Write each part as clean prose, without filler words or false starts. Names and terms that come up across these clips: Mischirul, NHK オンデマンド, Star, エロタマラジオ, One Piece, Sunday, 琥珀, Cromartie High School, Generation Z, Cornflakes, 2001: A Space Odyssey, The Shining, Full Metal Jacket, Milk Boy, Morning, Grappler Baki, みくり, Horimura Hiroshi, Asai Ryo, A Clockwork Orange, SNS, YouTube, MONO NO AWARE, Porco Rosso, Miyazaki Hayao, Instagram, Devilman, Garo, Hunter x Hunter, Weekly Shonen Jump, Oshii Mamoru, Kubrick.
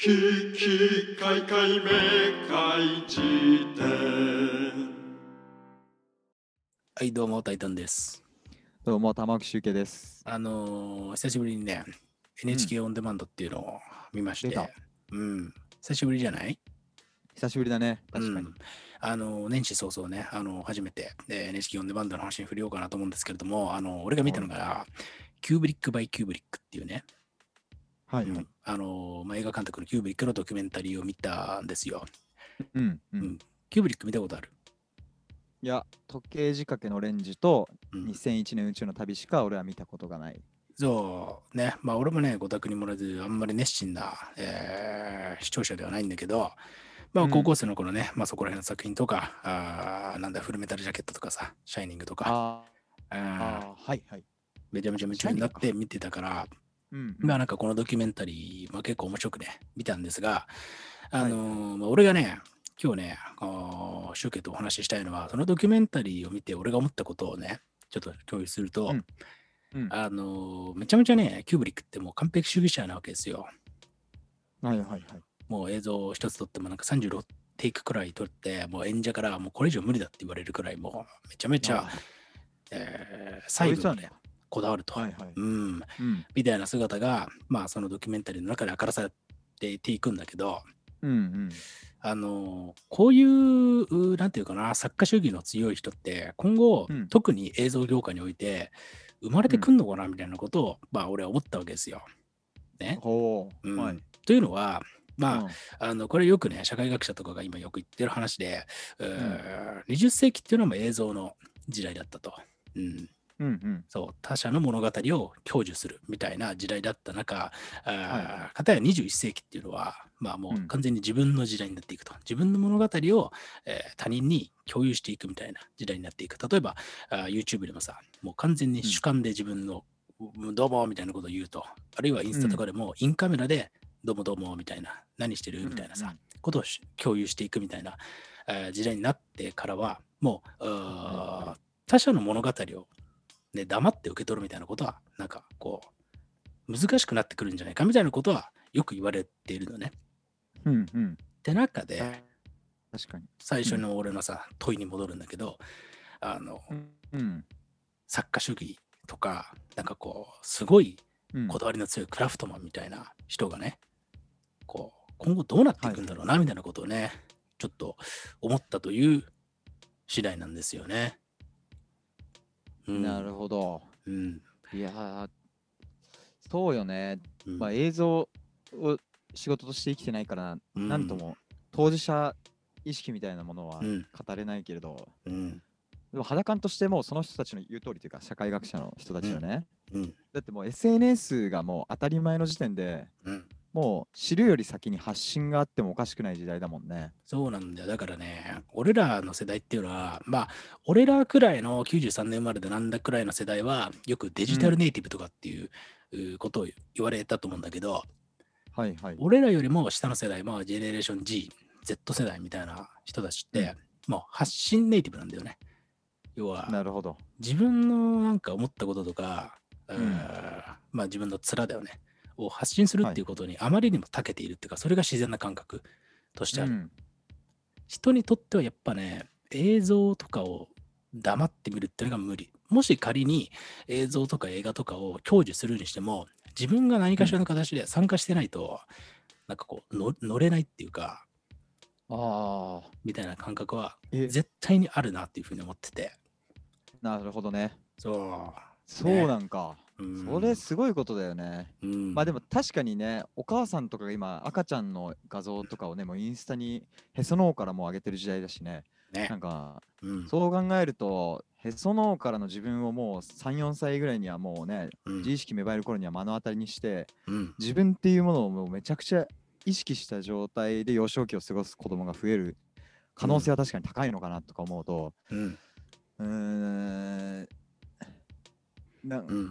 きかいかいめかい辞典。はい、どうもタイタンです。どうも玉置周慶です。久しぶりにね NHK オンデマンドっていうのを見まして、久しぶりじゃない？久しぶりだね、確かに。年始早々ね、初めて NHK オンデマンドの話に振りようかなと思うんですけれども、俺が見たのがキューブリック by キューブリックっていうね、映画監督のキューブリックのドキュメンタリーを見たんですよ。キューブリック見たことある？いや、時計仕掛けのレンジと2001年宇宙の旅しか俺は見たことがない。そうね、まあ俺もね、ご託にもらえずあんまり熱心な、視聴者ではないんだけど、まあ高校生の頃ね、まあそこら辺の作品とか、なんだフルメタルジャケットとかさ、シャイニングとか、めちゃめちゃ夢中になって見てたから、まあなんかこのドキュメンタリー、まあ、結構面白くね見たんですが、まあ、俺がね今日ね周慶とお話ししたいのは、そのドキュメンタリーを見て俺が思ったことをねちょっと共有すると、めちゃめちゃねキューブリックってもう完璧主義者なわけですよ。もう映像一つ撮ってもなんか36テイクくらい撮って、もう演者からもうこれ以上無理だって言われるくらい、もうめちゃめちゃ、細部ねこだわるとみたいな姿が、まあそのドキュメンタリーの中で明かされていくんだけど、こういうなんていうかな、作家主義の強い人って今後、特に映像業界において生まれてくんのかなみたいなことを、まあ俺は思ったわけですよ。ね。というのは、まあ、これよくね社会学者とかが今よく言ってる話で、20世紀っていうのは映像の時代だったと。そう、他者の物語を享受するみたいな時代だった中、かたや21世紀っていうのは、まあ、もう完全に自分の時代になっていくと、自分の物語を、他人に共有していくみたいな時代になっていく。例えば YouTube でもさ、もう完全に主観で自分の、どうもみたいなことを言うと、あるいはインスタとかでもインカメラでどうもどうもみたいな、何してるみたいなさ、ことを共有していくみたいな、時代になってからはもう、他者の物語をね、黙って受け取るみたいなことはなんかこう難しくなってくるんじゃないかみたいなことはよく言われているのね。って中で確かに最初の俺のさ、問いに戻るんだけど、作家主義とかなんかこうすごいこだわりの強いクラフトマンみたいな人がね、こう今後どうなっていくんだろうなみたいなことをね、ちょっと思ったという次第なんですよね。なるほど。いや、そうよね。まあ映像を仕事として生きてないから、なんとも当事者意識みたいなものは語れないけれど、でも肌感としてもその人たちの言う通りというか、社会学者の人たちよね。だってもう SNS がもう当たり前の時点で、もう知るより先に発信があってもおかしくない時代だもんね。そうなんだよ。だからね、俺らの世代っていうのは、まあ俺らくらいの93年生まれでなんだくらいの世代はよくデジタルネイティブとかっていうことを言われたと思うんだけど、俺らよりも下の世代、まあジェネレーション G、Z 世代みたいな人たちってもう発信ネイティブなんだよね。要は自分のなんか思ったこととか、まあ自分の面だよね。を発信するっていうことにあまりにも長けているっていうか、それが自然な感覚としてある、人にとってはやっぱね、映像とかを黙って見るっていうのが無理。もし仮に映像とか映画とかを享受するにしても、自分が何かしらの形で参加してないと、なんかこう乗れないっていうか、みたいな感覚は絶対にあるなっていうふうに思ってて。なるほどね。そうなんか、それすごいことだよね。まあでも確かにね、お母さんとかが今赤ちゃんの画像とかをね、もうインスタにへその緒からもう上げてる時代だしね。なんか、そう考えるとへその緒からの自分をもう 3,4 歳ぐらいにはもうね、自意識芽生える頃には目の当たりにして、自分っていうものをもうめちゃくちゃ意識した状態で幼少期を過ごす子供が増える可能性は確かに高いのかなとか思うと、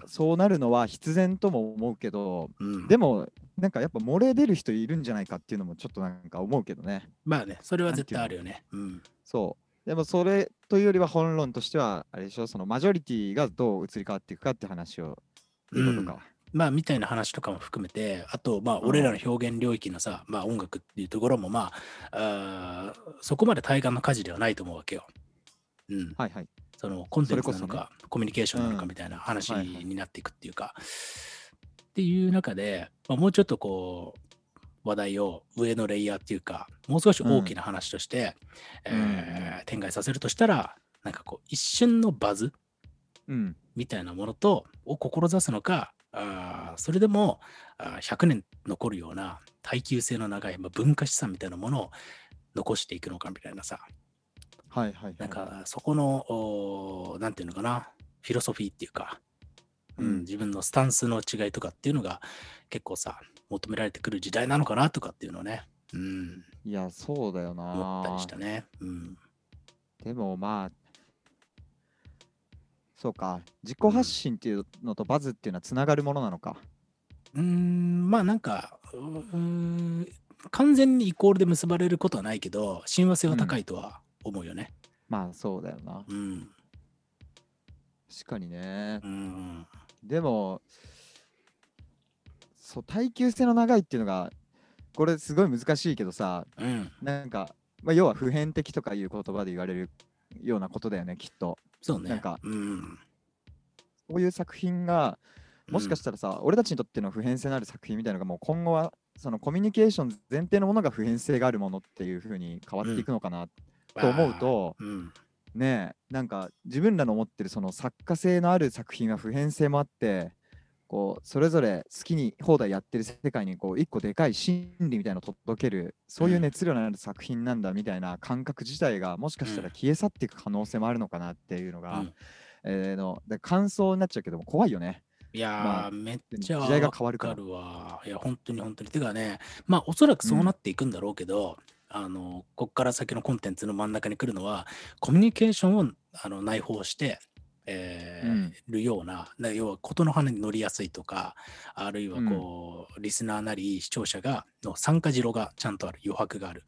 そうなるのは必然とも思うけど、でもなんかやっぱ漏れ出る人いるんじゃないかっていうのもちょっとなんか思うけどね。まあね、それは絶対あるよね。でもそれというよりは本論としてはあれでしょ、そのマジョリティがどう移り変わっていくかって話をいうことか。まあみたいな話とかも含めて、あとまあ俺らの表現領域のさ、まあ音楽っていうところもまあ、そこまで対岸の火事ではないと思うわけよ。うん。はいはい。そのコンテンツなのか、ね、コミュニケーションなのかみたいな話になっていくっていうか、はいはい、っていう中で、まあ、もうちょっとこう話題を上のレイヤーっていうか、もう少し大きな話として、展開させるとしたら、なんかこう一瞬のバズみたいなものとを志すのか、それでも100年残るような耐久性の長い、まあ、文化資産みたいなものを残していくのかみたいなさ、はいはいはい、なんかそこのなんていうのかな、フィロソフィーっていうか、うん、自分のスタンスの違いとかっていうのが結構さ求められてくる時代なのかなとかっていうのね、うん、いやそうだよな思ったりしたね、うん、でもまあそうか、自己発信っていうのとバズっていうのはつながるものなのか、まあなんか完全にイコールで結ばれることはないけど親和性は高いとは思うよね、うん、まあそうだよな、うん、確かにね、うん、でもそう耐久性の長いっていうのがこれすごい難しいけどさ、うん、なんか、まあ、要は普遍的とかいう言葉で言われるようなことだよねきっと。そうね、なんか、うん、そういう作品がもしかしたらさ、うん、俺たちにとっての普遍性のある作品みたいなのがもう今後はそのコミュニケーション前提のものが普遍性があるものっていう風に変わっていくのかなと思うと、うん、ねえなんか自分らの持ってるその作家性のある作品は普遍性もあってこうそれぞれ好きに放題やってる世界にこう一個でかい真理みたいなのを届けるそういう熱量のある作品なんだみたいな感覚自体がもしかしたら消え去っていく可能性もあるのかなっていうのが、うん、で感想になっちゃうけども怖いよね。いやー、まあ、めっちゃ時代が変わるから分かるわ。いや本当に本当にてかね、まあおそらくそうなっていくんだろうけど、うん、こっから先のコンテンツの真ん中に来るのはコミュニケーションを内包してるような、要はことの羽に乗りやすいとか、あるいはこう、リスナーなり視聴者がの参加汁がちゃんとある、余白がある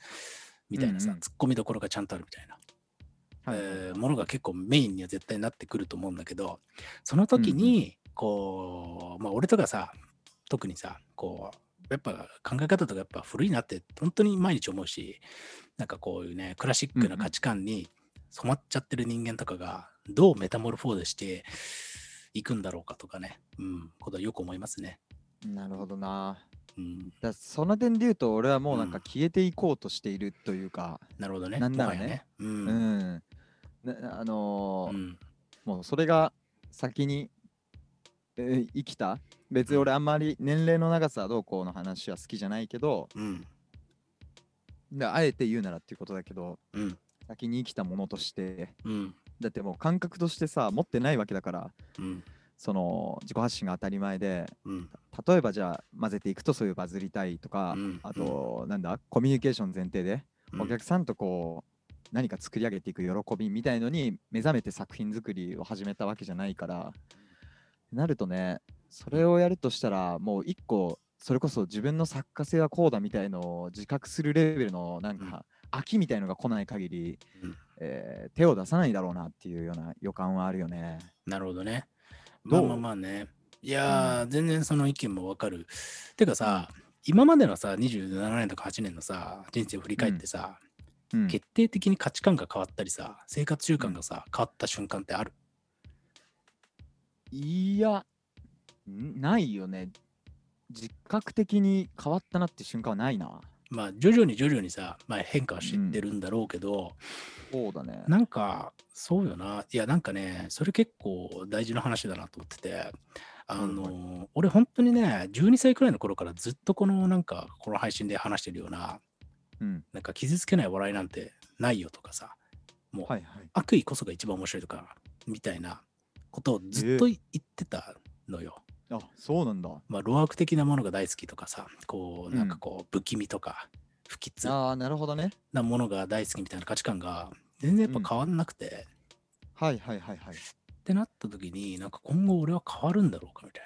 みたいなさ、ツッコミどころがちゃんとあるみたいな、ものが結構メインには絶対なってくると思うんだけど、その時にこう、まあ俺とかさ特にさこうやっぱ考え方とかやっぱ古いなって本当に毎日思うし、なんかこういうねクラシックな価値観に染まっちゃってる人間とかがどうメタモルフォーゼしていくんだろうかとかね、うん、ことはよく思いますね。なるほどな、うん、だその点で言うと俺はもうなんか消えていこうとしているというか、うん、なるほどね、なんなら ね、うんうん、もうそれが先に、生きた、別に俺あんまり年齢の長さどうこうの話は好きじゃないけど、うん、あえて言うならっていうことだけど、うん、先に生きたものとして、うん、だってもう感覚としてさ持ってないわけだから、うん、その自己発信が当たり前で、うん、例えばじゃあ混ぜていくとそういうバズりたいとか、うん、あと、うん、なんだコミュニケーション前提で、うん、お客さんとこう何か作り上げていく喜びみたいのに目覚めて作品作りを始めたわけじゃないからなるとね、それをやるとしたらもう一個それこそ自分の作家性はこうだみたいのを自覚するレベルのなんか飽きみたいのが来ない限り、うん、手を出さないだろうなっていうような予感はあるよね。なるほどね。どう？まあまあまあね。いやー、うん、全然その意見もわかる。てかさ、今までのさ27年とか8年のさ人生を振り返ってさ、うん、決定的に価値観が変わったりさ生活習慣がさ、うん、変わった瞬間ってある？いやないよね。自覚的に変わったなって瞬間はないな。まあ徐々にさ、まあ、変化は知ってるんだろうけど、うん、そうだね。なんかそうよな。いやなんかねそれ結構大事な話だなと思ってて、うん、俺本当にね12歳くらいの頃からずっとこのなんかこの配信で話してるような、うん、なんか傷つけない笑いなんてないよとかさ、もう、はいはい、悪意こそが一番面白いとかみたいなことをずっと言ってたのよ。あ、そうなんだ。まあ、ロアク的なものが大好きとかさ、こうなんかこう不気味とか不吉なものが大好きみたいな価値観が全然やっぱ変わんなくて、うん、はいはいはいはいってなった時になんか今後俺は変わるんだろうかみたい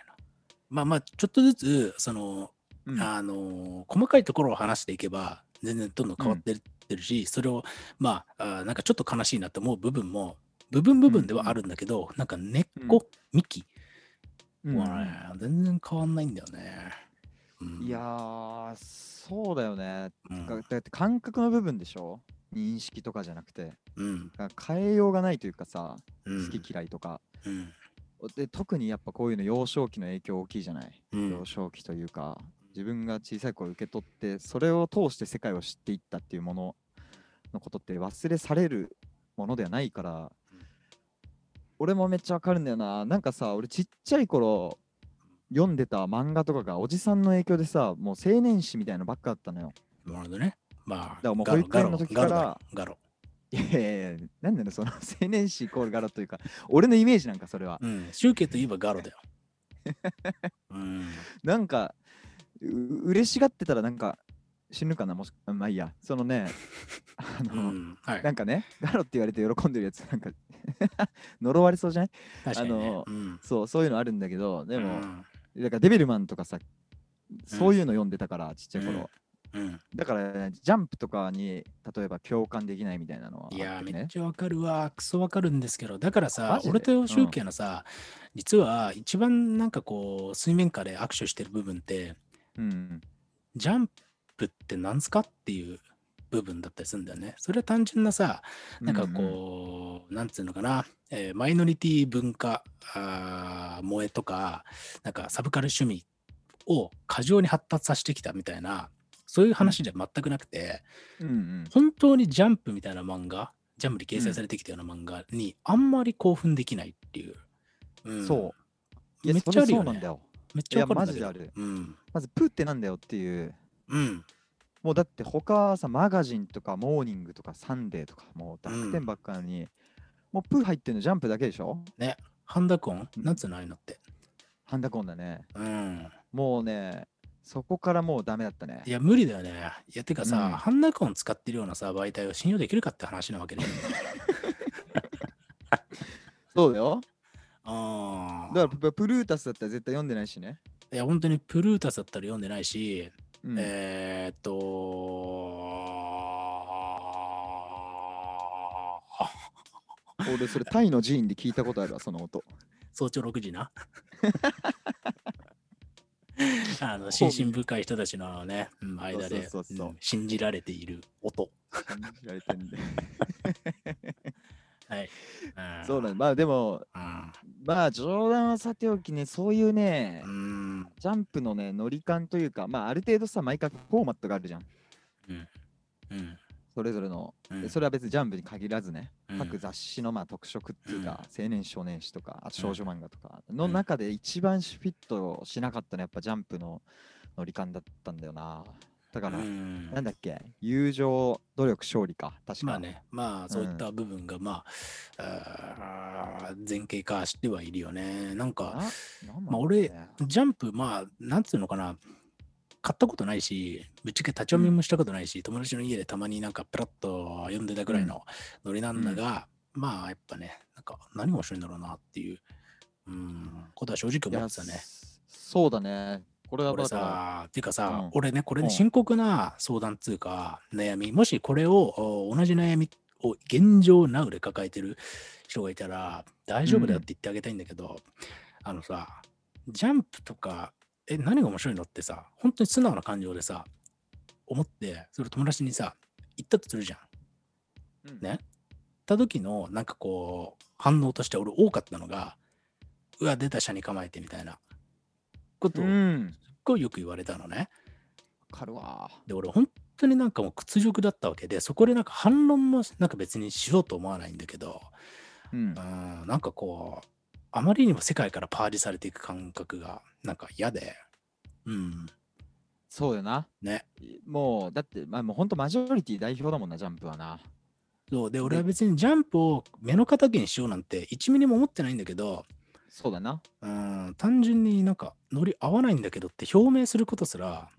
な、まあちょっとずつその、うん、細かいところを話していけば全然どんどん変わってってるし、うん、それをまあなんかちょっと悲しいなと思う部分も部分ではあるんだけど、うん、なんか根っこ、うん、幹もうね、全然変わんないんだよね。うん、いやー、そうだよね。だって感覚の部分でしょ、認識とかじゃなくて、うん、変えようがないというかさ、うん、好き嫌いとか、うん、で特にやっぱこういうの幼少期の影響大きいじゃない、うん、幼少期というか自分が小さい頃受け取ってそれを通して世界を知っていったっていうもののことって忘れされるものではないから、うん、俺もめっちゃわかるんだよな。なんかさ、俺ちっちゃい頃読んでた漫画とかがおじさんの影響でさ、もう青年誌みたいなばっかだったのよ。なるほどね。まあ、だからもう保育園の時からいやいやいや、なんだよその青年誌イコールガロというか俺のイメージなんかそれは、うん、宗教といえばガロだよ、うん、なんか嬉しがってたらなんか死ぬかな、もしまあいいや、そのねうんはい、なんかねガロって言われて喜んでるやつなんか呪われそうじゃない？確かにね、うん、そういうのあるんだけど、でも、うん、だからデビルマンとかさ、そういうの読んでたから、うん、ちっちゃい頃、うんうん、だから、ね、ジャンプとかに例えば共感できないみたいなのは、ね、いやめっちゃわかるわ、クソわかるんですけど、だからさ、俺と宗教のさ、うん、実は一番なんかこう水面下で握手してる部分って、うん、ジャンプってなんすかっていう部分だったりするんだよね。それは単純なさ、なんかこう、うんうん、なんていうのかな、マイノリティ文化萌えとか、なんかサブカル趣味を過剰に発達させてきたみたいな。そういう話じゃ全くなくて、うんうん、本当にジャンプみたいな漫画、ジャンプに掲載されてきたような漫画にあんまり興奮できないっていう、うん、そうめっちゃあるよね。そうなんだよ、めっちゃ分かるんだけど、いやマジである、うん、まずプーってなんだよっていう、うん、もうだって他さマガジンとかモーニングとかサンデーとかもう濁点ばっかに、うん、もうプー入ってるのジャンプだけでしょね。ハンダコンなんつうのああいうのってハンダコンだね、うん、もうねそこからもうダメだったね。いや無理だよね。いやてかさ、うん、ハンダコン使ってるようなさ媒体を信用できるかって話なわけね。そうだよ。ああ。だからプルータスだったら絶対読んでないしね。いや本当にプルータスだったら読んでないし、うん、俺それタイの寺院で聞いたことあるわその音。早朝6時な。心身深い人たちのね、うん、間でそうそうそう、うん、信じられている音。信じられてるんで。はい。そうなん、まあでも、まあ冗談はさておきね、そういうね、うん、ジャンプのね、ノリ感というか、まあある程度さ、毎回フォーマットがあるじゃん。うん。うん、それぞれの、うん、それは別にジャンプに限らずね、うん、各雑誌のまあ特色っていうか、うん、青年少年誌とか、あと少女漫画とかの中で一番フィットしなかったのはやっぱジャンプの乗り感だったんだよな。だから、うん、なんだっけ、友情、努力、勝利か、確かに。まあね、まあそういった部分がまあ、うん、前景化してはいるよね。なんか、まあ俺、ジャンプ、まあ、なんつうのかな、買ったことないし、ぶっちゃけ立ち読みもしたことないし、うん、友達の家でたまになんかペラッと読んでたぐらいのノリなんだが、うん、まあやっぱね、なんか何が面白いんだろうなっていう、うん、ことは正直思ってたね。そうだね。これは俺さ、てかさ、うん、俺ね、これね、深刻な相談つうか、悩み、もしこれを、同じ悩みを現状なうで抱えてる人がいたら、大丈夫だよって言ってあげたいんだけど、うん、あのさ、ジャンプとか、何が面白いのってさ、本当に素直な感情でさ、思って、それを友達にさ、言ったとするじゃん。うん、ね。言った時の、なんかこう、反応として俺多かったのが、うわ、出た車に構えてみたいなことを、うん、すっごいよく言われたのね。わかるわ。で、俺、本当になんかもう屈辱だったわけで、そこでなんか反論も、なんか別にしようと思わないんだけど、うん、なんかこう、あまりにも世界からパーリされていく感覚がなんか嫌で、うん、そうよな、ね、もうだって、まあ、もう本当マジョリティ代表だもんなジャンプはな。そうで、俺は別にジャンプを目の敵にしようなんて1ミリも思ってないんだけど、そうだな、うん、単純になんか乗り合わないんだけどって表明することすら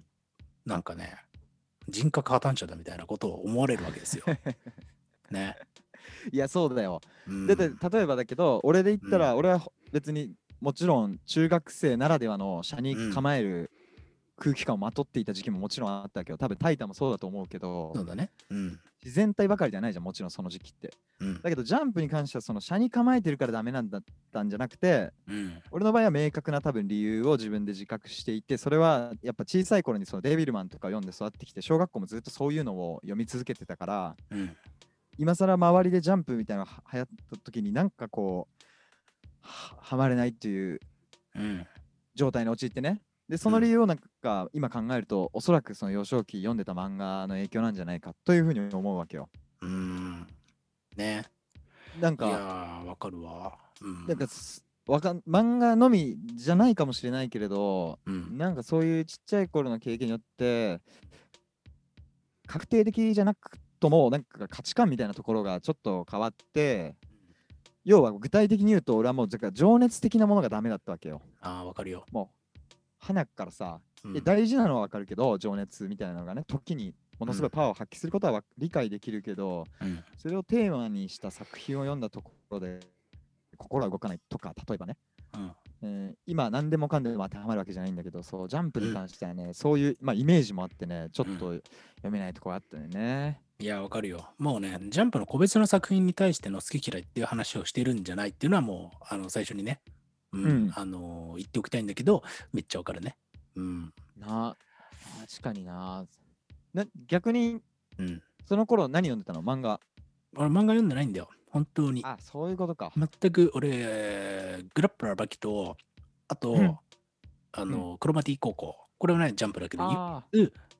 なんかね、人格破綻者だみたいなことを思われるわけですよ。ね。いやそうだよ、うん、だって例えばだけど俺で言ったら、うん、俺は別にもちろん中学生ならではの車に構える空気感をまとっていた時期ももちろんあったけど、多分タイタンもそうだと思うけど、そうだね、うん、自然体ばかりじゃないじゃん、もちろんその時期って、うん、だけどジャンプに関してはその社に構えてるからダメなんだったんじゃなくて、うん、俺の場合は明確な多分理由を自分で自覚していて、それはやっぱ小さい頃にそのデビルマンとか読んで育ってきて、小学校もずっとそういうのを読み続けてたから、うん、今更周りでジャンプみたいなのが流行った時になんかこう はまれないっていう状態に陥ってね。でその理由をなんか今考えると、おそらくその幼少期読んでた漫画の影響なんじゃないかというふうに思うわけよ。ね。なんかいやわかるわ。なんか漫画のみじゃないかもしれないけれど、うん、なんかそういうちっちゃい頃の経験によって確定的じゃなくともなんか価値観みたいなところがちょっと変わって、要は具体的に言うと俺はもうだから情熱的なものがダメだったわけよ。ああわかるよ。もう花からさ、うん、大事なのは分かるけど情熱みたいなのがね、時にものすごいパワーを発揮することは理解できるけど、うん、それをテーマにした作品を読んだところで心は動かないとか、例えばね、うん今何でもかんでも当てはまるわけじゃないんだけど、そうジャンプに関してはね、うん、そういう、まあ、イメージもあってね、ちょっと読めないところあったよね、うん、いやわかるよ。もうねジャンプの個別の作品に対しての好き嫌いっていう話をしてるんじゃないっていうのはもう最初にねうんうん、言っておきたいんだけど、めっちゃわかるね。うん、な確かにな。逆に、うん、その頃何読んでたの？漫画。俺漫画読んでないんだよ。本当に。あ、そういうことか。全く俺グラップラーバキとあと、うん、うん、クロマティ高校。これはねジャンプだけど、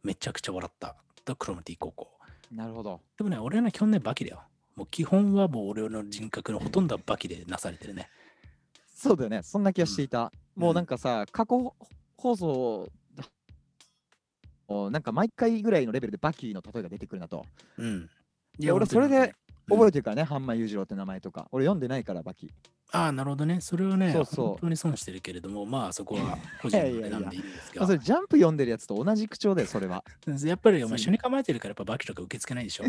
めちゃくちゃ笑った。クロマティ高校。なるほど。でもね俺はね基本ねバキだよ。もう基本はもう俺の人格のほとんどはバキでなされてるね。そうだよね、そんな気がしていた、うん、もうなんかさ過去放送なんか毎回ぐらいのレベルでバキの例えが出てくるなと、うん、いや俺それで覚えてるからね、半間裕次郎って名前とか俺読んでないからバキ。ああなるほどね、それはねそうそう本当に損してるけれども、まあそこは個人のなんでいいんですが、まあ、それジャンプ読んでるやつと同じ口調でそれはやっぱりお前一緒に構えてるからやっぱバキとか受け付けないでしょ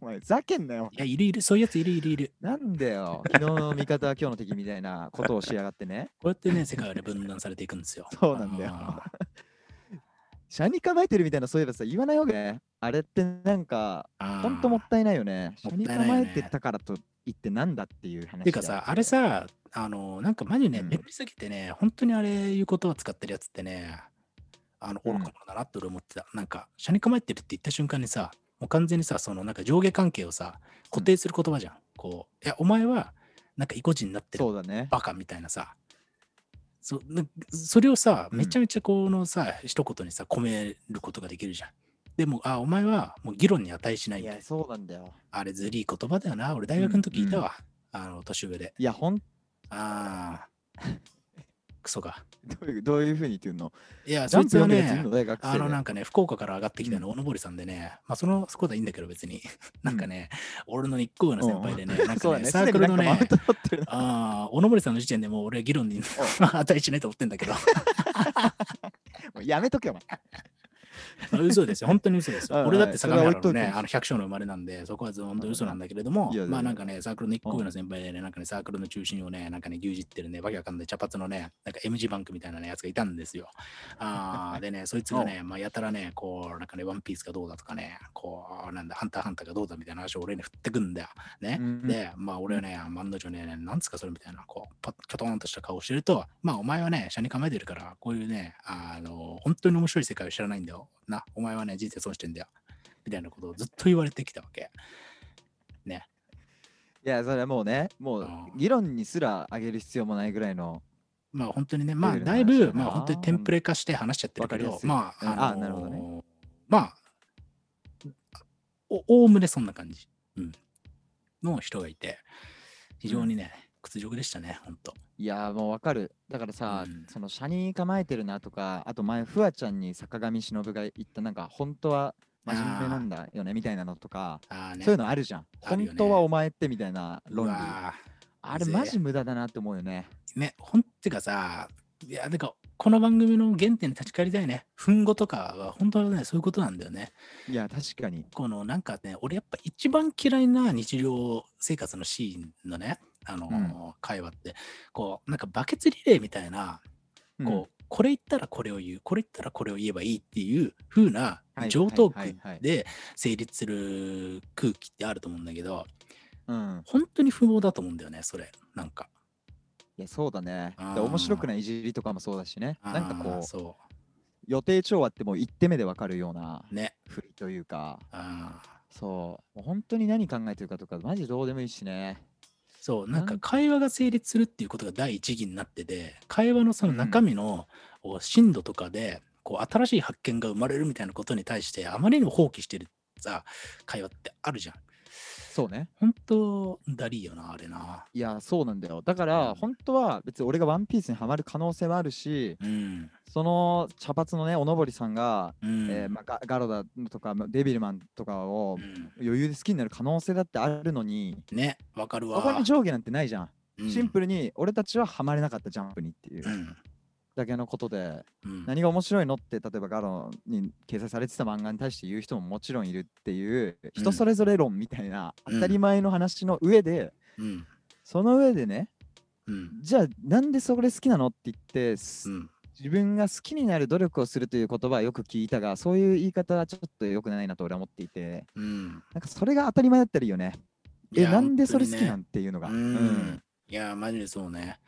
お前ざけんなよ。いやいるいる、そういうやついるいるいる。なんだよ昨日の味方は今日の敵みたいなことをしやがってねこうやってね世界は分断されていくんですよ。そうなんだよ社に構えてるみたいな、そういえばさ言わないわけね。あれってなんかほんともったいないよね。社に構えてたからといってなんだっていう話。てかさあれさなんかマジね便利すぎてね、本当にあれいう言葉使ってるやつってね愚か者だなって俺思ってた。なんか社に構えてるって言った瞬間にさもう完全にさそのなんか上下関係をさ固定する言葉じゃん、うん、こういやお前はなんか意固地になってる、そうだね、バカみたいなさ それをさめちゃめちゃこのさ、うん、一言にさ込めることができるじゃん。でもあお前はもう議論に値しない。いやそうなんだよ、あれずりい言葉だよな。俺大学の時いたわ、うんうん、年上で。いやあクソかどういう風に言ってんの。いやそいつはねなんかね福岡から上がってきたのおのぼりさんでね、まあそこはいいんだけど別になんかね、うん、俺の一個上の先輩でね、うん、なんかね、ねサークルのねおのぼりさんの時点でもう俺議論に値しないと思ってんだけどもうやめとけよお前嘘ですよ、本当に嘘ですよ。俺だって相模原のね、百姓の生まれなんで、そこは本当に嘘なんだけれども、まあなんかね、サークルの一個上の先輩でね、なんかね、サークルの中心をね、なんかね、牛耳ってるね、わけわかんない茶髪のね、なんか M 字バンクみたいなね、やつがいたんですよ。でね、そいつがね、まあやたらね、こう、なんかね、ワンピースがどうだとかね、こう、なんだ、ハンターハンターがどうだみたいな話を俺に振ってくんだよ。ね。で、まあ俺はね、マンドジョね、なんつかそれみたいな、こう、ちょとんとした顔してると、まあお前はね、社に構えてるから、こういうね、本当に面白い世界を知らないんだよ。なお前はね人生損してんだよみたいなことをずっと言われてきたわけね。いやそれはもうねもう議論にすら上げる必要もないぐらいの、まあ本当にねまあだいぶまあ本当にテンプレ化して話しちゃってるけど、まあなるほどね、まあおおむねそんな感じ、うん、の人がいて非常にね、うん屈辱でしたね、ほんと。いやもうわかる。だからさ、うん、その社に構えてるなとか、あと前フワちゃんに坂上忍が言ったなんか本当は真面目なんだよねみたいなのとか、ね、そういうのあるじゃん、ね、本当はお前ってみたいな論理、あれマジ無駄だなって思うよね。ね、ほんってかさ、いやなんかこの番組の原点に立ち返りたいね。憤語とかは本当はねそういうことなんだよね。いや確かにこのなんかね俺やっぱ一番嫌いな日常生活のシーンのね会話ってこうなんかバケツリレーみたいなこう、うん、これ言ったらこれを言う、これ言ったらこれを言えばいいっていう風な常套句で成立する空気ってあると思うんだけど、うん、本当に不毛だと思うんだよね、それ。なんかいやそうだね、で面白くないいじりとかもそうだしね、なんかこう、そう予定調和ってもう1手目で分かるような振りというか、ね、あそう本当に何考えてるかとかマジどうでもいいしね。そうなんか会話が成立するっていうことが第一義になってて、会話のその中身の深度とかでこう新しい発見が生まれるみたいなことに対してあまりにも放棄してるさ会話ってあるじゃん。そうね、本当だりよなあれな。いやそうなんだよ、だから、うん、本当は別に俺がワンピースにハマる可能性はあるし、うん、その茶髪のねおのぼりさんが、うんまあ、ガロダとかデビルマンとかを余裕で好きになる可能性だってあるのに、うん、ねわかるわ、そこに上下なんてないじゃん、うん、シンプルに俺たちはハマれなかったジャンプにっていう、うんだけのことで、うん、何が面白いのって例えばガロに掲載されてた漫画に対して言う人ももちろんいるっていう、うん、人それぞれ論みたいな当たり前の話の上で、うん、その上でね、うん、じゃあなんでそれ好きなのって言って、うん、自分が好きになる努力をするという言葉はよく聞いたが、そういう言い方はちょっと良くないなと俺は思っていて、うん、なんかそれが当たり前だったらいいよね。なんでそれ好きなんっていうのが、うんうん、いやマジでそうね。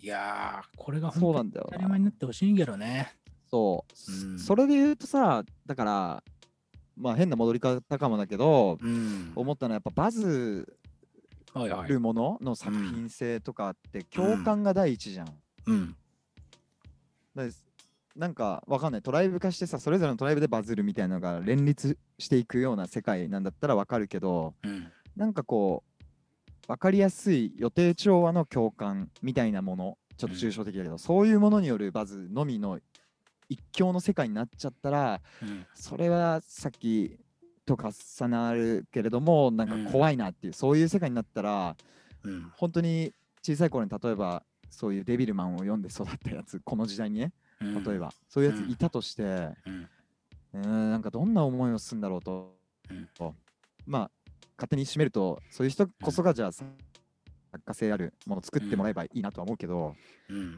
いやーこれが本当に当たり前になってほしいけどね。そう、うん、それで言うとさ、だからまあ変な戻り方かもだけど、うん、思ったのはやっぱバズるものの作品性とかって共感が第一じゃん、うんうん、なんかわかんない、トライブ化してさそれぞれのトライブでバズるみたいなのが連立していくような世界なんだったらわかるけど、うん、なんかこう分かりやすい予定調和の共感みたいなもの、ちょっと抽象的だけど、うん、そういうものによるバズのみの一強の世界になっちゃったら、うん、それはさっきと重なるけれどもなんか怖いなっていう、うん、そういう世界になったら、うん、本当に小さい頃に例えばそういうデビルマンを読んで育ったやつ、この時代にね、うん、例えばそういうやついたとして、うん、なんかどんな思いをするんだろうと、うん、まあ勝手に締めると、そういう人こそがじゃあ作家性あるものを作ってもらえばいいなとは思うけど、うん、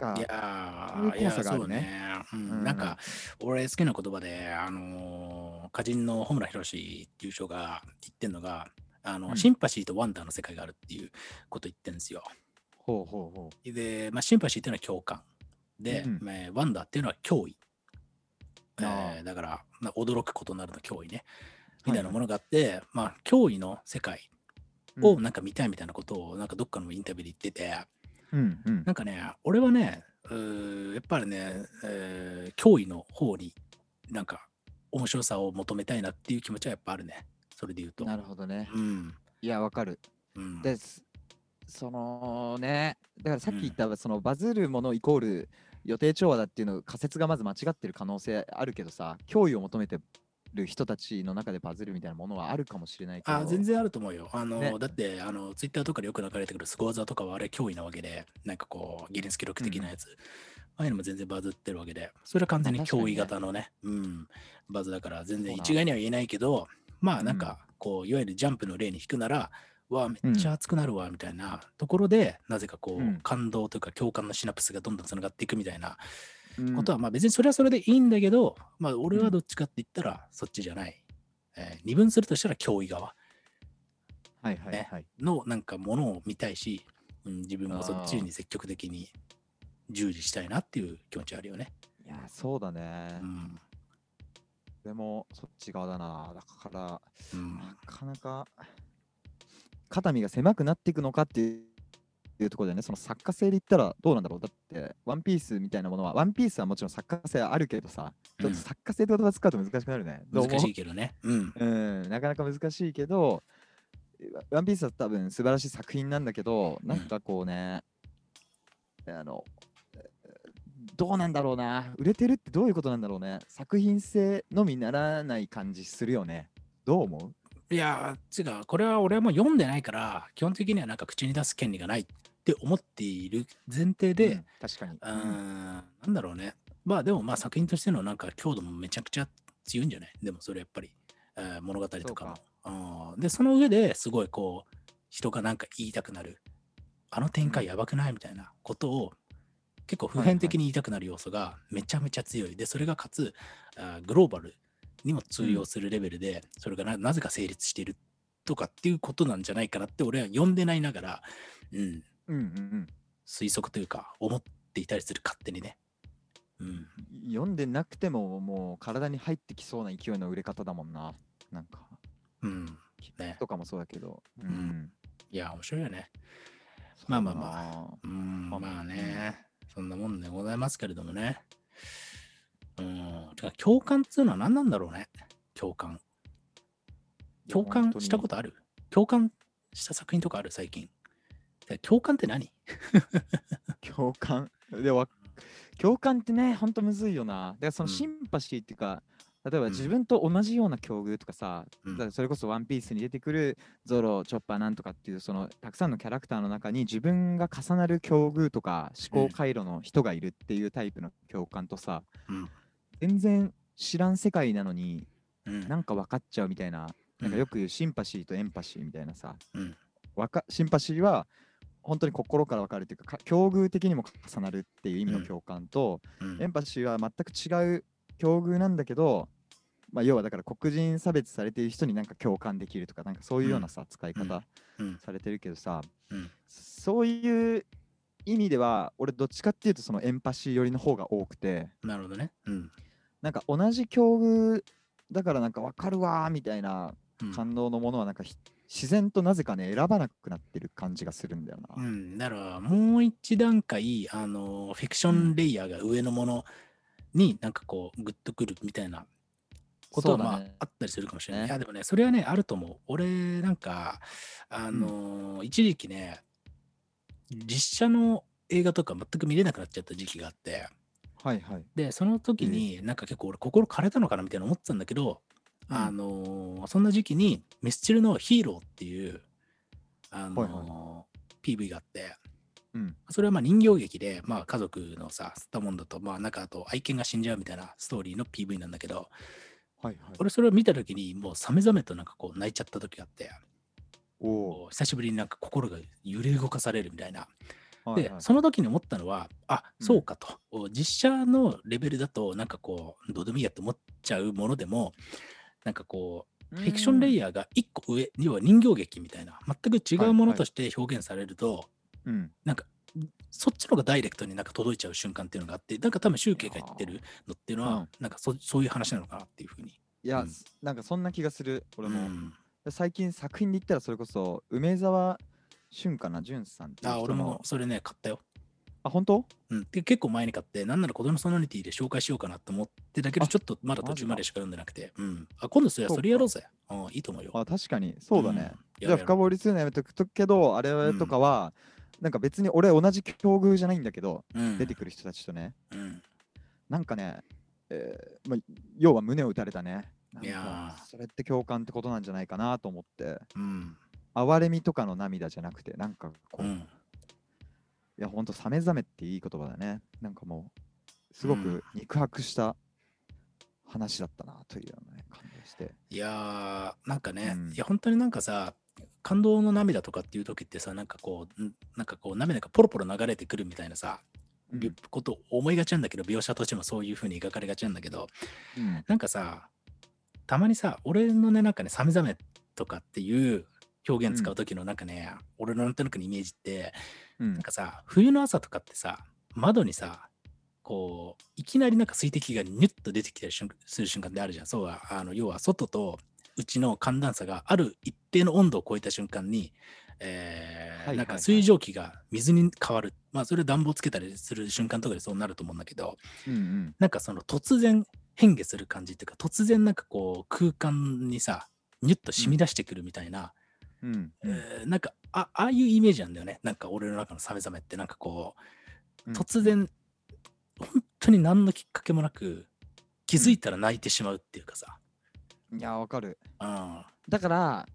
なんかいやー、いやそうね、うんうん、なんか俺好きな言葉で歌人の穂村弘っていう人が言ってんのがうん、シンパシーとワンダーの世界があるっていうこと言ってんですよ。ほうほうほう。で、まあ、シンパシーっていうのは共感で、うんワンダーっていうのは脅威、だから驚くことなるの脅威ねみたいなものがあって、はい、まあ脅威の世界をなんか見たいみたいなことをなんかどっかのインタビューで言ってて、うんうん、なんかね俺はねやっぱりね、脅威の方になんか面白さを求めたいなっていう気持ちはやっぱあるね、それで言うと。なるほどね、うん、いやわかる、うん、でそのねだからさっき言った、うん、そのバズるものイコール予定調和だっていうの仮説がまず間違ってる可能性あるけどさ、脅威を求めてる人たちの中でバズるみたいなものはあるかもしれないけど、あ全然あると思うよ、ね、だってツイッターとかでよく流れてくるスゴーザーとかはあれ脅威なわけで、なんかこうギネス記録的なやつ、うん、ああいうのも全然バズってるわけで、それは完全に脅威型の ね、うん、バズだから全然一概には言えないけど、まあなんかこう、うん、いわゆるジャンプの例に引くならわめっちゃ熱くなるわみたいなところで、うん、なぜかこう、うん、感動というか共感のシナプスがどんどんつながっていくみたいなことは、まあ別にそれはそれでいいんだけど、まあ俺はどっちかって言ったらそっちじゃない、二分するとしたら脅威側、はいはいはい、のなんかものを見たいし、うん、自分もそっちに積極的に従事したいなっていう気持ちあるよね。いやそうだね、うん、でもそっち側だな、だから、うん、なかなか肩身が狭くなっていくのかっていうところでね、その作家性で言ったらどうなんだろう。だってワンピースみたいなものは、ワンピースはもちろん作家性あるけどさ、ちょっと作家性って言葉使うと難しくなるね、うん、難しいけどね、うん、うん、なかなか難しいけど、ワンピースは多分素晴らしい作品なんだけど、なんかこうね、うん、どうなんだろうな、売れてるってどういうことなんだろうね、作品性のみならない感じするよね。どう思う？いや違う、これは俺はもう読んでないから基本的にはなんか口に出す権利がないって思っている前提で、うん、確かに、なんだろうね、まあでもまあ作品としてのなんか強度もめちゃくちゃ強いんじゃない？でもそれやっぱり、物語とかも、でその上ですごいこう人がなんか言いたくなる、あの展開やばくないみたいなことを結構普遍的に言いたくなる要素がめちゃめちゃ強いで、それがかつグローバルにも通用するレベルで、それが なぜか成立しているとかっていうことなんじゃないかなって俺は読んでないながら、うんうんうんうん、推測というか思っていたりする、勝手にね、うん、読んでなくてももう体に入ってきそうな勢いの売れ方だもんな、なんか、うんね、とかもそうだけど、うんうん、いや面白いよね。まあまあまあ、うん、まあね、そんなもんでございますけれどもね。うん、てか共感っていうのは何なんだろうね。共感したことある？共感した作品とかある最近？共感って何？共感ってね、ほんとむずいよな。だからそのシンパシーっていうか、うん、例えば自分と同じような境遇とかさ、うん、だからそれこそワンピースに出てくるゾロ、チョッパーなんとかっていう、そのたくさんのキャラクターの中に自分が重なる境遇とか思考回路の人がいるっていうタイプの共感とさ、うん、全然知らん世界なのに、うん、なんか分かっちゃうみたいな、なんかよく言うシンパシーとエンパシーみたいなさ、うん、シンパシーは本当に心から分かるというか、境遇的にも重なるっていう意味の共感と、うん、エンパシーは全く違う境遇なんだけど、まあ、要はだから黒人差別されている人になんか共感できるとか、なんかそういうようなさ、うん、使い方されてるけどさ、うん、そういう意味では俺どっちかっていうとそのエンパシー寄りの方が多くて、なるほどね、うん、なんか同じ境遇だからなんか分かるわみたいな感動のものはなんか自然となぜかね選ばなくなってる感じがするんだよな。うん、だからもう一段階フィクションレイヤーが上のものになんかこうグッとくるみたいなことは、まあ、ね、あったりするかもしれない。いやでもね、それはねあると思う。俺なんか一時期ね実写の映画とか全く見れなくなっちゃった時期があって、はいはい、でその時になんか結構俺心枯れたのかなみたいな思ってたんだけど。そんな時期にミスチルのヒーローっていう、PV があって、うん、それはまあ人形劇で、まあ、家族のさ吸ったもんだと、まあ、なんかあと愛犬が死んじゃうみたいなストーリーの PV なんだけど、はいはい、俺それを見た時にもうさめざめとなんかこう泣いちゃった時があって、お久しぶりになんか心が揺れ動かされるみたいな、はいはい、でその時に思ったのはあ、そうかと、うん、実写のレベルだとなんかこうどうでもいいやって思っちゃうものでも、なんかこうフィクションレイヤーが1個上、要は人形劇みたいな全く違うものとして表現されると、はいはい、なんかそっちの方がダイレクトになんか届いちゃう瞬間っていうのがあって、なんか多分集計が言ってるのっていうのはなんかそういう話なのかなっていうふうに、いや、うん、なんかそんな気がする俺も、うん、最近作品で言ったらそれこそ梅沢俊かな、淳さんっていう人の、あ、俺もそれね買ったよ。あ、本当？うん。で、結構前に買って、なんなら子供のソナリティで紹介しようかなと思ってだけど、ちょっとまだ途中までしか読んでなくて。うん。あ、今度それやろうぜ。うん、いいと思うよ。あ、確かに。そうだね。うん、じゃあ深掘りするのやめとくとけど、あれとかは、うん、なんか別に俺同じ境遇じゃないんだけど、うん、出てくる人たちとね。うん、なんかね、まあ、要は胸を打たれたね。いやそれって共感ってことなんじゃないかなと思って。うん。哀れみとかの涙じゃなくて、なんかこう。うん、いやほんとさめざめっていい言葉だね。なんかもうすごく肉薄した話だったなというような感じして、いやーなんかね、うん、いや本当になんかさ感動の涙とかっていう時ってさ、なんかこう涙がポロポロ流れてくるみたいなさ、うん、ことを思いがちなんだけど、描写としてもそういう風に描かれがちなんだけど、うん、なんかさたまにさ俺のねなんかねさめざめとかっていう表現使う時のなんかね、うん、俺のなんとなくのイメージって、うん、なんかさ冬の朝とかってさ窓にさこういきなりなんか水滴がニュッと出てきたりする瞬間ってあるじゃん。そうは要は外とうちの寒暖差がある一定の温度を超えた瞬間に、なんか水蒸気が水に変わる、まあそれ暖房つけたりする瞬間とかでそうなると思うんだけど、うんうん、なんかその突然変化する感じっていうか、突然なんかこう空間にさニュッと染み出してくるみたいな、うんうんなんかああいうイメージなんだよね。なんか俺の中のサメサメってなんかこう、うん、突然本当に何のきっかけもなく気づいたら泣いてしまうっていうかさ、いやわかる、うん、だから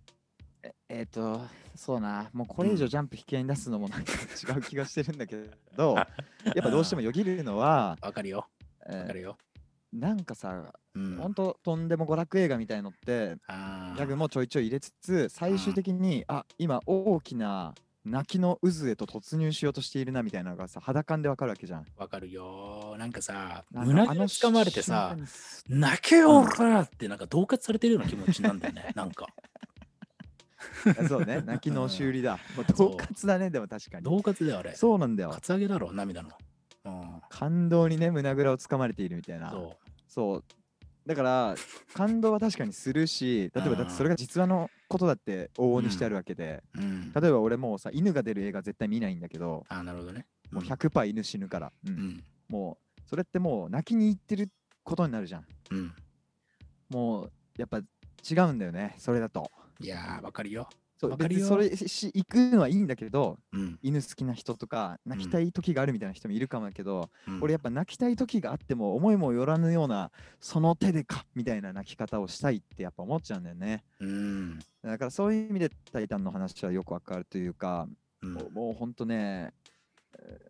そうな、もうこれ以上ジャンプ引き合いに出すのもなんか違う気がしてるんだけど、やっぱどうしてもよぎるのはわかるよ、わかるよ。なんかさ、うん、ほんととんでも娯楽映画みたいのってギャグもちょいちょい入れつつ、最終的にあ今大きな泣きの渦へと突入しようとしているなみたいなのがさ、肌感でわかるわけじゃん。わかるよ。なんかさ、胸につかまれてさ、泣けよらってなんか恫喝されてるような気持ちなんだよね。なんか。そうね、泣きの押し売りだ。恫喝だね、でも確かに。恫喝だよ、あれ。そうなんだよ。カツアゲだろ、涙の。うん、感動にね、胸ぐらをつかまれているみたいな。そう。だから感動は確かにするし、例えばだってそれが実話のことだって往々にしてあるわけで、うん、例えば俺もうさ、犬が出る映画絶対見ないんだけど、あ、なるほどね、うん、もう 100% 犬死ぬから、うんうん、もうそれってもう泣きに行ってることになるじゃん、うん、もうやっぱ違うんだよね、それだと。いやー、わかるよ。そう、別にそれ行くのはいいんだけど、うん、犬好きな人とか泣きたい時があるみたいな人もいるかもだけど、うん、俺やっぱ泣きたい時があっても思いもよらぬようなその手でかみたいな泣き方をしたいってやっぱ思っちゃうんだよね、うん、だからそういう意味でタイタンの話はよくわかるというか、うん、もうほんとね、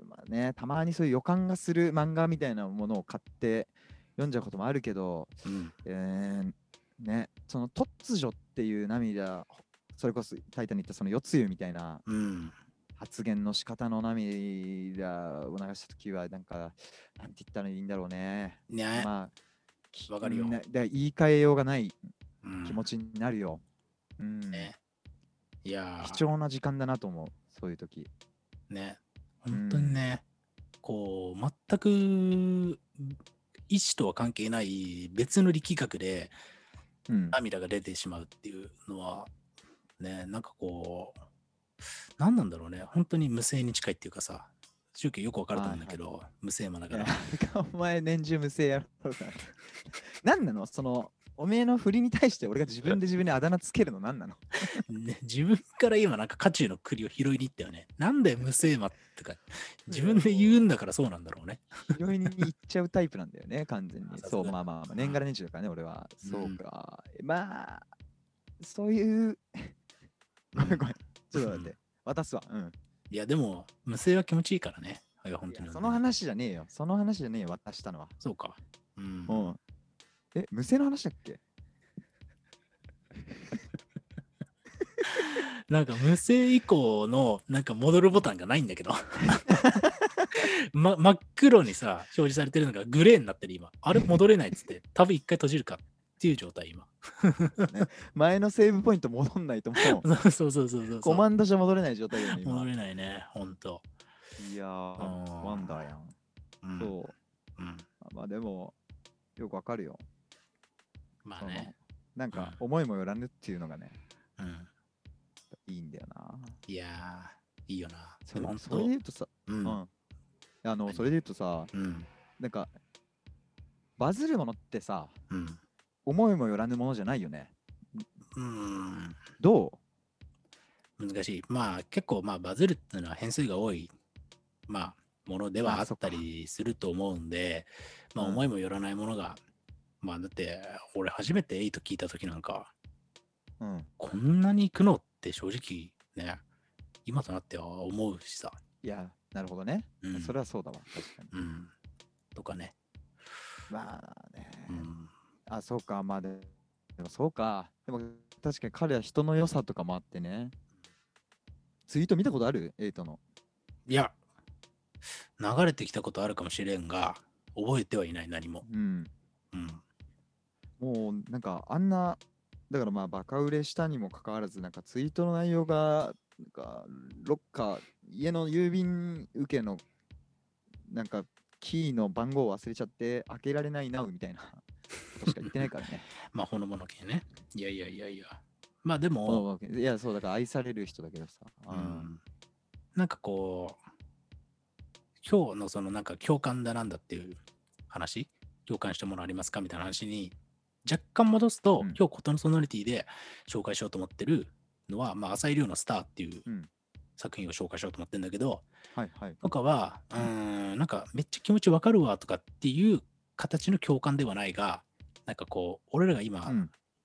まあね、たまにそういう予感がする漫画みたいなものを買って読んじゃうこともあるけど、うん、ね、その突如っていう涙、それこそタイタンに言ったその夜露みたいな発言の仕方の涙を流したときは、なんかなんて言ったらいいんだろうね。ね、まあ、わかるよ。言い換えようがない気持ちになるよ。うん。ね。いや、貴重な時間だなと思う、そういう時。ね。本当にね、うん、こう全く意思とは関係ない別の力学で涙が出てしまうっていうのは。ね、なんかこう何なんだろうね、本当に無声に近いっていうかさ、宗教よく分かると思うんだけど、はい、無声もだからお前年中無声やろ何なのそのおめえの振りに対して俺が自分にあだ名つけるの何なの、ね、自分から今なんか渦中の栗を拾いに行ったよね、なんで無声魔ってか自分で言うんだから、そうなんだろうね拾いに行っちゃうタイプなんだよね完全に。そう、まあまあ、まあ、年がら年中だからね俺は、うん、そうか、まあそういうごめんごめん、ちょっと待って、渡すわ。うん。いや、でも、無声は気持ちいいからね。いや、本当に。その話じゃねえよ。その話じゃねえよ、渡したのは。そうか。うん。うん、え、無声の話だっけなんか、無声以降の、なんか、戻るボタンがないんだけど、ま。真っ黒にさ、表示されてるのがグレーになってる、今。あれ、戻れないっつって、旅一回閉じるか。っていう状態今前のセーブポイント戻んないともうそうコマンドじゃ戻れない状態よね今。戻れないね、ほんと。いやー、ワンダーやん、うん、そう、うん、まあでもよくわかるよ。まあね、なんか思いもよらぬっていうのがね、うん、いいんだよな。いやー、いいよな。それで言うとさ、うん、うん、それで言うとさ、うん、なんかバズるものってさ、うん、思いもよらぬものじゃないよね。うん。どう？難しい。まあ結構、まあバズるっていうのは変数が多い、まあ、ものではあったりすると思うんで、まあ思いもよらないものが、うん、まあだって俺初めて8聞いた時なんか、うん、こんなに行くのって正直ね、今となっては思うしさ。いや、なるほどね。うん、それはそうだわ。確かに。うん。とかね。まあね。うん、あ、そうか、まあでもそうか。でも確かに彼は人の良さとかもあってね。ツイート見たことある？エイトの。いや、流れてきたことあるかもしれんが、覚えてはいない、何も。うん。うん、もう、なんかあんな、だからまあバカ売れしたにもかかわらず、なんかツイートの内容が、なんかロッカー、家の郵便受けの、なんかキーの番号を忘れちゃって、開けられないな、みたいな。しか言ってないからね。まあ、ほのぼの系ね。いや。まあ、でも。いや、そうだから愛される人だけどさ。うん、なんかこう、今日のそのなんか共感だなんだっていう話、共感したものありますかみたいな話に若干戻すと、うん、今日ことのソナリティで紹介しようと思ってるのは、まあ、浅井亮のスターっていう作品を紹介しようと思ってるんだけど、はいはい、とかは、なんかめっちゃ気持ちわかるわとかっていう形の共感ではないが、なんかこう俺らが今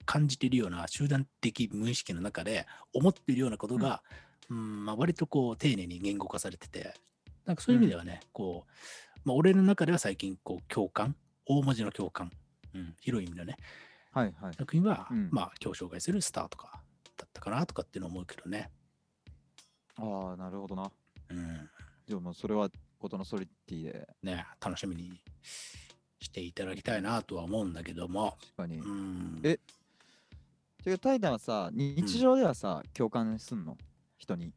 感じているような集団的無意識の中で思っているようなことが、まあ割とこう丁寧に言語化されてて、なんかそういう意味ではね、こう、まあ、俺の中では最近こう共感、大文字の共感、広い意味だね、はいはい、作品は、まあ今日紹介するスターとかだったかなとかっていうのを思うけどね。ああ、なるほどな。うん。でもそれはことのソリティで。ね、楽しみにしていただきたいなとは思うんだけども。確かに。うん、え、てかタイタンはさ、日常ではさ、うん、共感すんの？人に。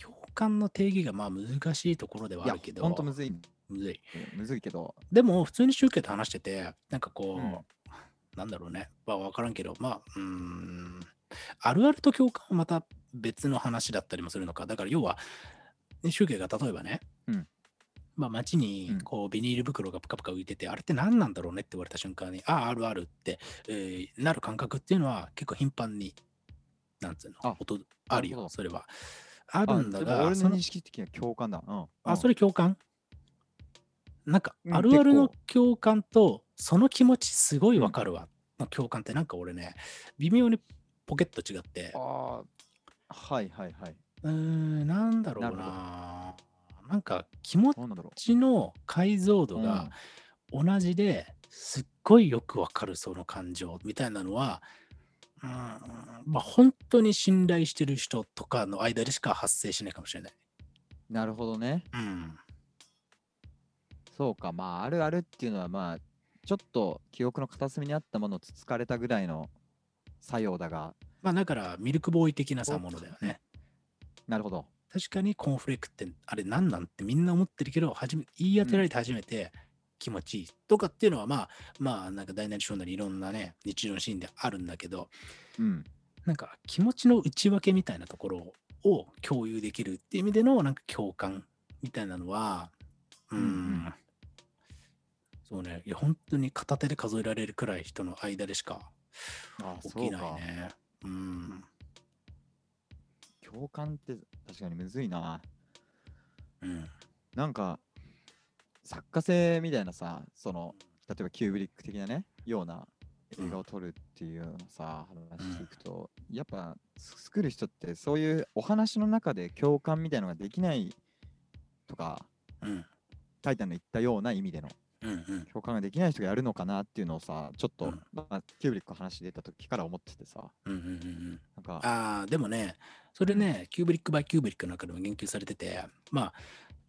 共感の定義がまあ難しいところではあるけど。ほんとむずい。むずいけど。でも普通に宗教と話してて、なんかこう、うん、なんだろうね。まあ分からんけど、まあ、あるあると共感はまた別の話だったりもするのか。だから要は、宗教が例えばね、うん、まあ街にこうビニール袋がプカプカ浮いてて、うん、あれって何なんだろうねって言われた瞬間に、ああ、あるあるって、なる感覚っていうのは結構頻繁に、なんつうの、あるよ、それは。あるんだが、俺の認識的には共感だ。うん、あ、それ共感？なんかあるあるの共感とその気持ちすごいわかるわ、うん、共感ってなんか俺ね微妙にポケット違って、あ、はいはいはい、なんだろうな、なんか気持ちの解像度が同じですっごいよくわかるその感情みたいなのは、うん、まあ本当に信頼してる人とかの間でしか発生しないかもしれない。なるほどね。うん、そうか、まああるあるっていうのはまあちょっと記憶の片隅にあったものをつつかれたぐらいの作用だが、まあだからミルクボーイ的なさものだよね。なるほど。確かにコーンフレークってあれ何なんってみんな思ってるけど、言い当てられて初めて気持ちいいとかっていうのは、まあなんか大なり小なりいろんなね日常のシーンであるんだけど、うん、なんか気持ちの内訳みたいなところを共有できるっていう意味でのなんか共感みたいなのは、うん、うんそうね、いや本当に片手で数えられるくらい人の間でしか起きないね。うん。共感って確かにむずいな。うん。なんか作家性みたいなさ、その例えばキューブリック的なねような映画を撮るっていうのさ、うん、話していくと、やっぱ作る人ってそういうお話の中で共感みたいなのができないとか、うん、タイタンの言ったような意味での。うんうん、共感ができない人がやるのかなっていうのをさ、ちょっと、うんまあ、キューブリックの話出た時から思っててさ、うんうんうん、なんかあでもねそれね、うん、キューブリックバイキューブリックの中でも言及されてて、まあ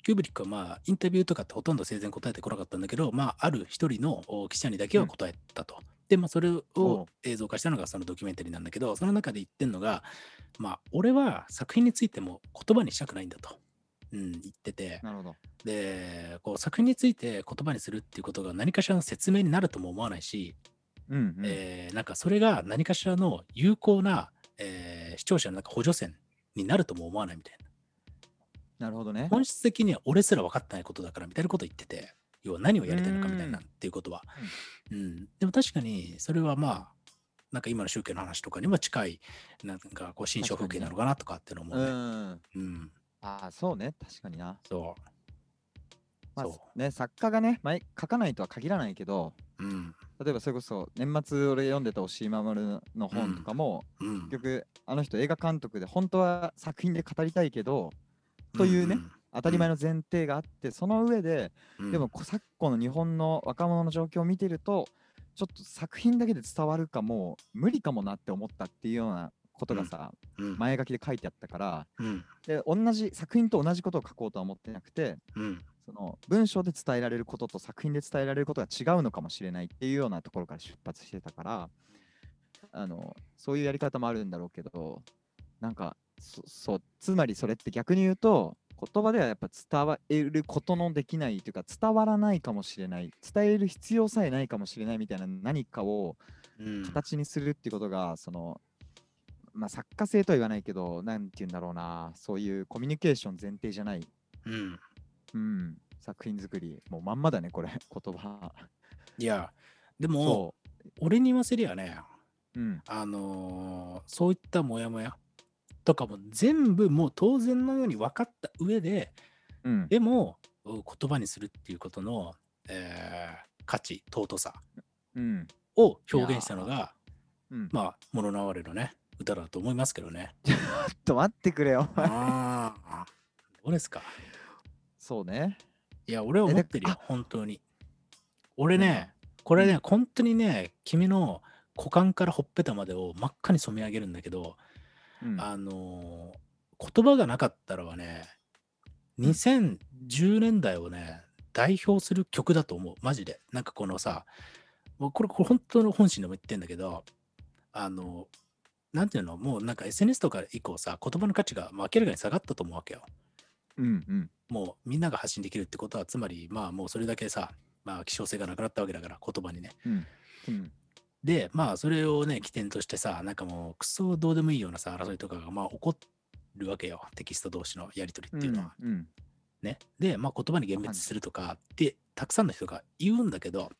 キューブリックはまあインタビューとかってほとんど生前答えてこなかったんだけど、まあある一人の記者にだけは答えたと、うん、でまあそれを映像化したのがそのドキュメンタリーなんだけど、その中で言ってんのが、まあ俺は作品についても言葉にしたくないんだと。うん、言ってて、なるほど。でこう作品について言葉にするっていうことが何かしらの説明になるとも思わないし、うんうん、なんかそれが何かしらの有効な、視聴者のなんか補助線になるとも思わないみたいな。なるほどね。本質的には俺すら分かってないことだからみたいなこと言ってて、要は何をやりたいのかみたいなっていうことは、うんうん、でも確かにそれはまあなんか今の宗教の話とかにも近いなんかこう心象風景なのかなとかっていうのもね。うん。ああそうね、確かにな。そう。まあそうね、作家がね書かないとは限らないけど、うん、例えばそれこそ年末俺読んでた押井守の本とかも、うん、結局あの人映画監督で本当は作品で語りたいけど、うん、というね、うん、当たり前の前提があって、その上で、うん、でも昨今の日本の若者の状況を見てるとちょっと作品だけで伝わるかも無理かもなって思ったっていうようなことがさ、うん、前書きで書いてあったから、うん、で同じ作品と同じことを書こうとは思ってなくて、うん、その文章で伝えられることと作品で伝えられることが違うのかもしれないっていうようなところから出発してたから、そういうやり方もあるんだろうけど、なんかそうつまりそれって逆に言うと言葉ではやっぱ伝えることのできないというか、伝わらないかもしれない、伝える必要さえないかもしれないみたいな何かを形にするっていうことが、うん、そのまあ、作家性とは言わないけど、なんて言うんだろうな、そういうコミュニケーション前提じゃない、うんうん、作品作り、もうまんまだね、これ、言葉。いや、でも、俺に言わせりゃね、うん、そういったモヤモヤとかも全部もう当然のように分かった上で、うん、でも、言葉にするっていうことの、価値、尊さを表現したのが、うん、まあ、物のあわれのね、歌だと思いますけどね。ちょっと待ってくれよ。あどうですか。そうね。いや、俺は思ってるよ、本当に。俺ね、うん、これね、うん、本当にね、君の股間からほっぺたまでを真っ赤に染め上げるんだけど、うん、言葉がなかったらはね、2010年代をね代表する曲だと思う、マジで。なんかこのさ、これ本当の本心でも言ってんだけど、なんていうの、もうなんか SNS とか以降さ、言葉の価値が明らかに下がったと思うわけよ。うんうん、もうみんなが発信できるってことは、つまりまあもうそれだけさ、まあ希少性がなくなったわけだから、言葉にね。うんうん、でまあそれをね起点としてさ、なんかもうクソどうでもいいようなさ争いとかがまあ起こるわけよ、テキスト同士のやり取りっていうのは。うんうんね、でまあ言葉に厳密するとかってたくさんの人が言うんだけど、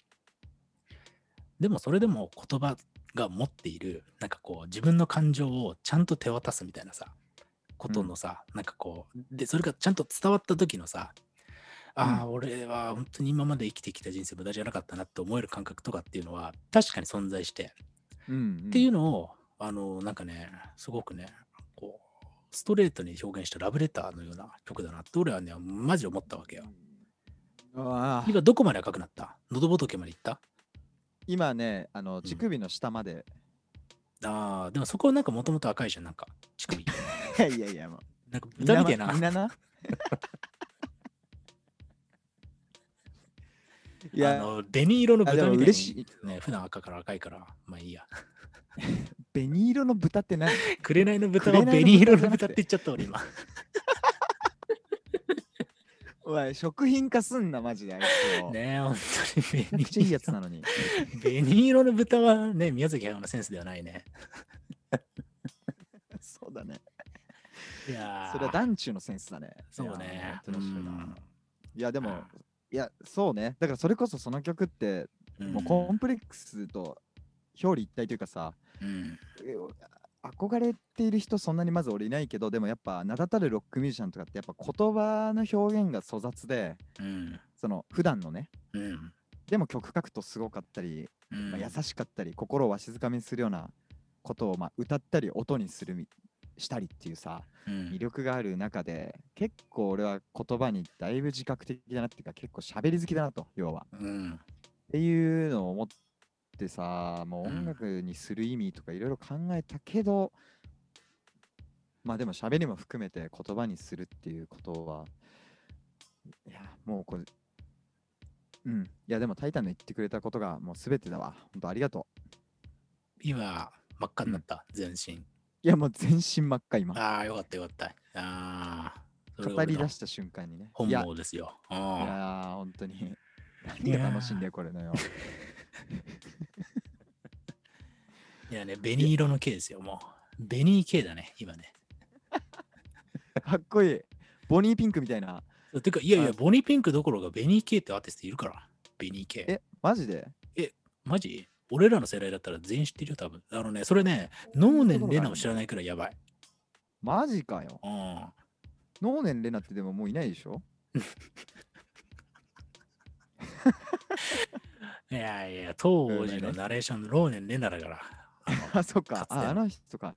でもそれでも言葉が持っているなんかこう自分の感情をちゃんと手渡すみたいなさことのさ、うん、なんかこうでそれがちゃんと伝わった時のさ、うん、ああ俺は本当に今まで生きてきた人生無駄じゃなかったなって思える感覚とかっていうのは確かに存在して、うんうん、っていうのをなんかねすごくねこうストレートに表現したラブレターのような曲だなって俺はねマジ思ったわけよ。あ今どこまで赤くなった？喉仏まで行った？今ね乳首の下まで、うん、ああでもそこはなんかもともと赤いじゃん、なんか乳首いやいやもうなんか豚みたいなみんなないや紅色の豚みたいな、嬉しいね、普段赤から赤いからまあいいや紅色の豚って何？紅の豚を紅色の豚って言っちゃった俺今おい食品化すんなマジであいつをねえ本当にめっちゃいいやつなのに紅色の豚はね宮崎駿のセンスではないねそうだね、いやそれは団中のセンスだね。そうね、うん、いやでもいやそうね、だからそれこそその曲って、うん、もうコンプレックスと表裏一体というかさ、うん、憧れている人そんなにまず俺いないけど、でもやっぱ名だたるロックミュージシャンとかってやっぱ言葉の表現が粗雑で、うん、その普段のね、うん、でも曲書くとすごかったり、うんまあ、優しかったり心をわしづかみにするようなことをまあ歌ったり音にするしたりっていうさ、うん、魅力がある中で結構俺は言葉にだいぶ自覚的だなっていうか結構喋り好きだなと要は、うん、っていうのを思ってさ、もう音楽にする意味とかいろいろ考えたけど、うん、まあでも喋りも含めて言葉にするっていうことはいやもうこれうんいやでもタイタンの言ってくれたことがもう全てだわ、本当ありがとう。今真っ赤になった、うん、全身。いやもう全身真っ赤今。ああよかったよかった。ああ語り出した瞬間にね。本望ですよ。いや本当に何が楽しいんだよこれのよ。いやね紅色の系ですよ、もう紅系だね今ね。かっこいいボニーピンクみたいな。てかいやいやボニーピンクどころか紅系ってアーティストいるから。紅系。えマジで？えマジ？俺らの世代だったら全員知ってるよ多分。ねそれね能年レナを知らないくらいやばい。マジかよ。能年レナってでももういないでしょいやいや当時のナレーションの能年レナだからあそっかあの人とか、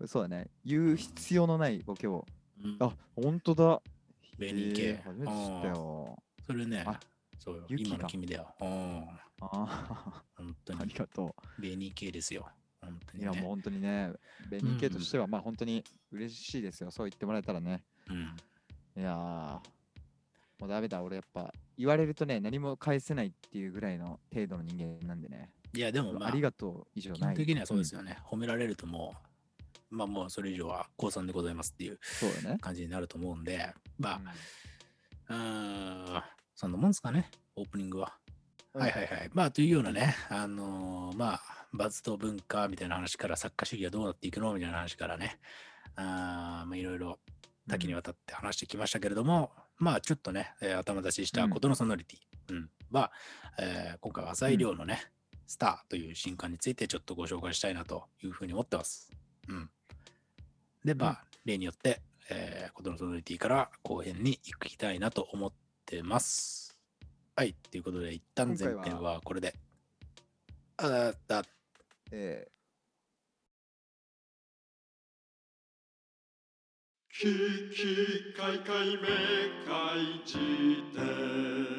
うん、そうだね言う必要のないボケを、うん、あ本当だベニー系初めて知ったよそれね。そうよ今の君だよ。あ本当にありがとう。ベニー系ですよ。本当にね、いやもう本当にね、ベニー系としては、うんうん、まあ本当に嬉しいですよ。そう言ってもらえたらね。うん、いやもうダメだ。俺やっぱ言われるとね、何も返せないっていうぐらいの程度の人間なんでね。いやでも、まあ、ありがとう以上ない。基本的にはそうですよね。うん、褒められるともう、まあもうそれ以上は降参でございますっていう感じになると思うんで、まあ、そんなもんですかね、オープニングは。はいはいはい。まあというようなね、まあバズと文化みたいな話から作家主義はどうなっていくのみたいな話からね、まあいろいろ多岐にわたって話してきましたけれども、うん、まあちょっとね、頭出ししたことのソノリティ、うんうん、は、今回は浅井亮のね、うん、スターという新刊についてちょっとご紹介したいなというふうに思ってます。うん、でまあ例によって、ことのソノリティから後編に行きたいなと思ってます。はい、ということで一旦前編はこれで。キキカイカイメカイ辞典。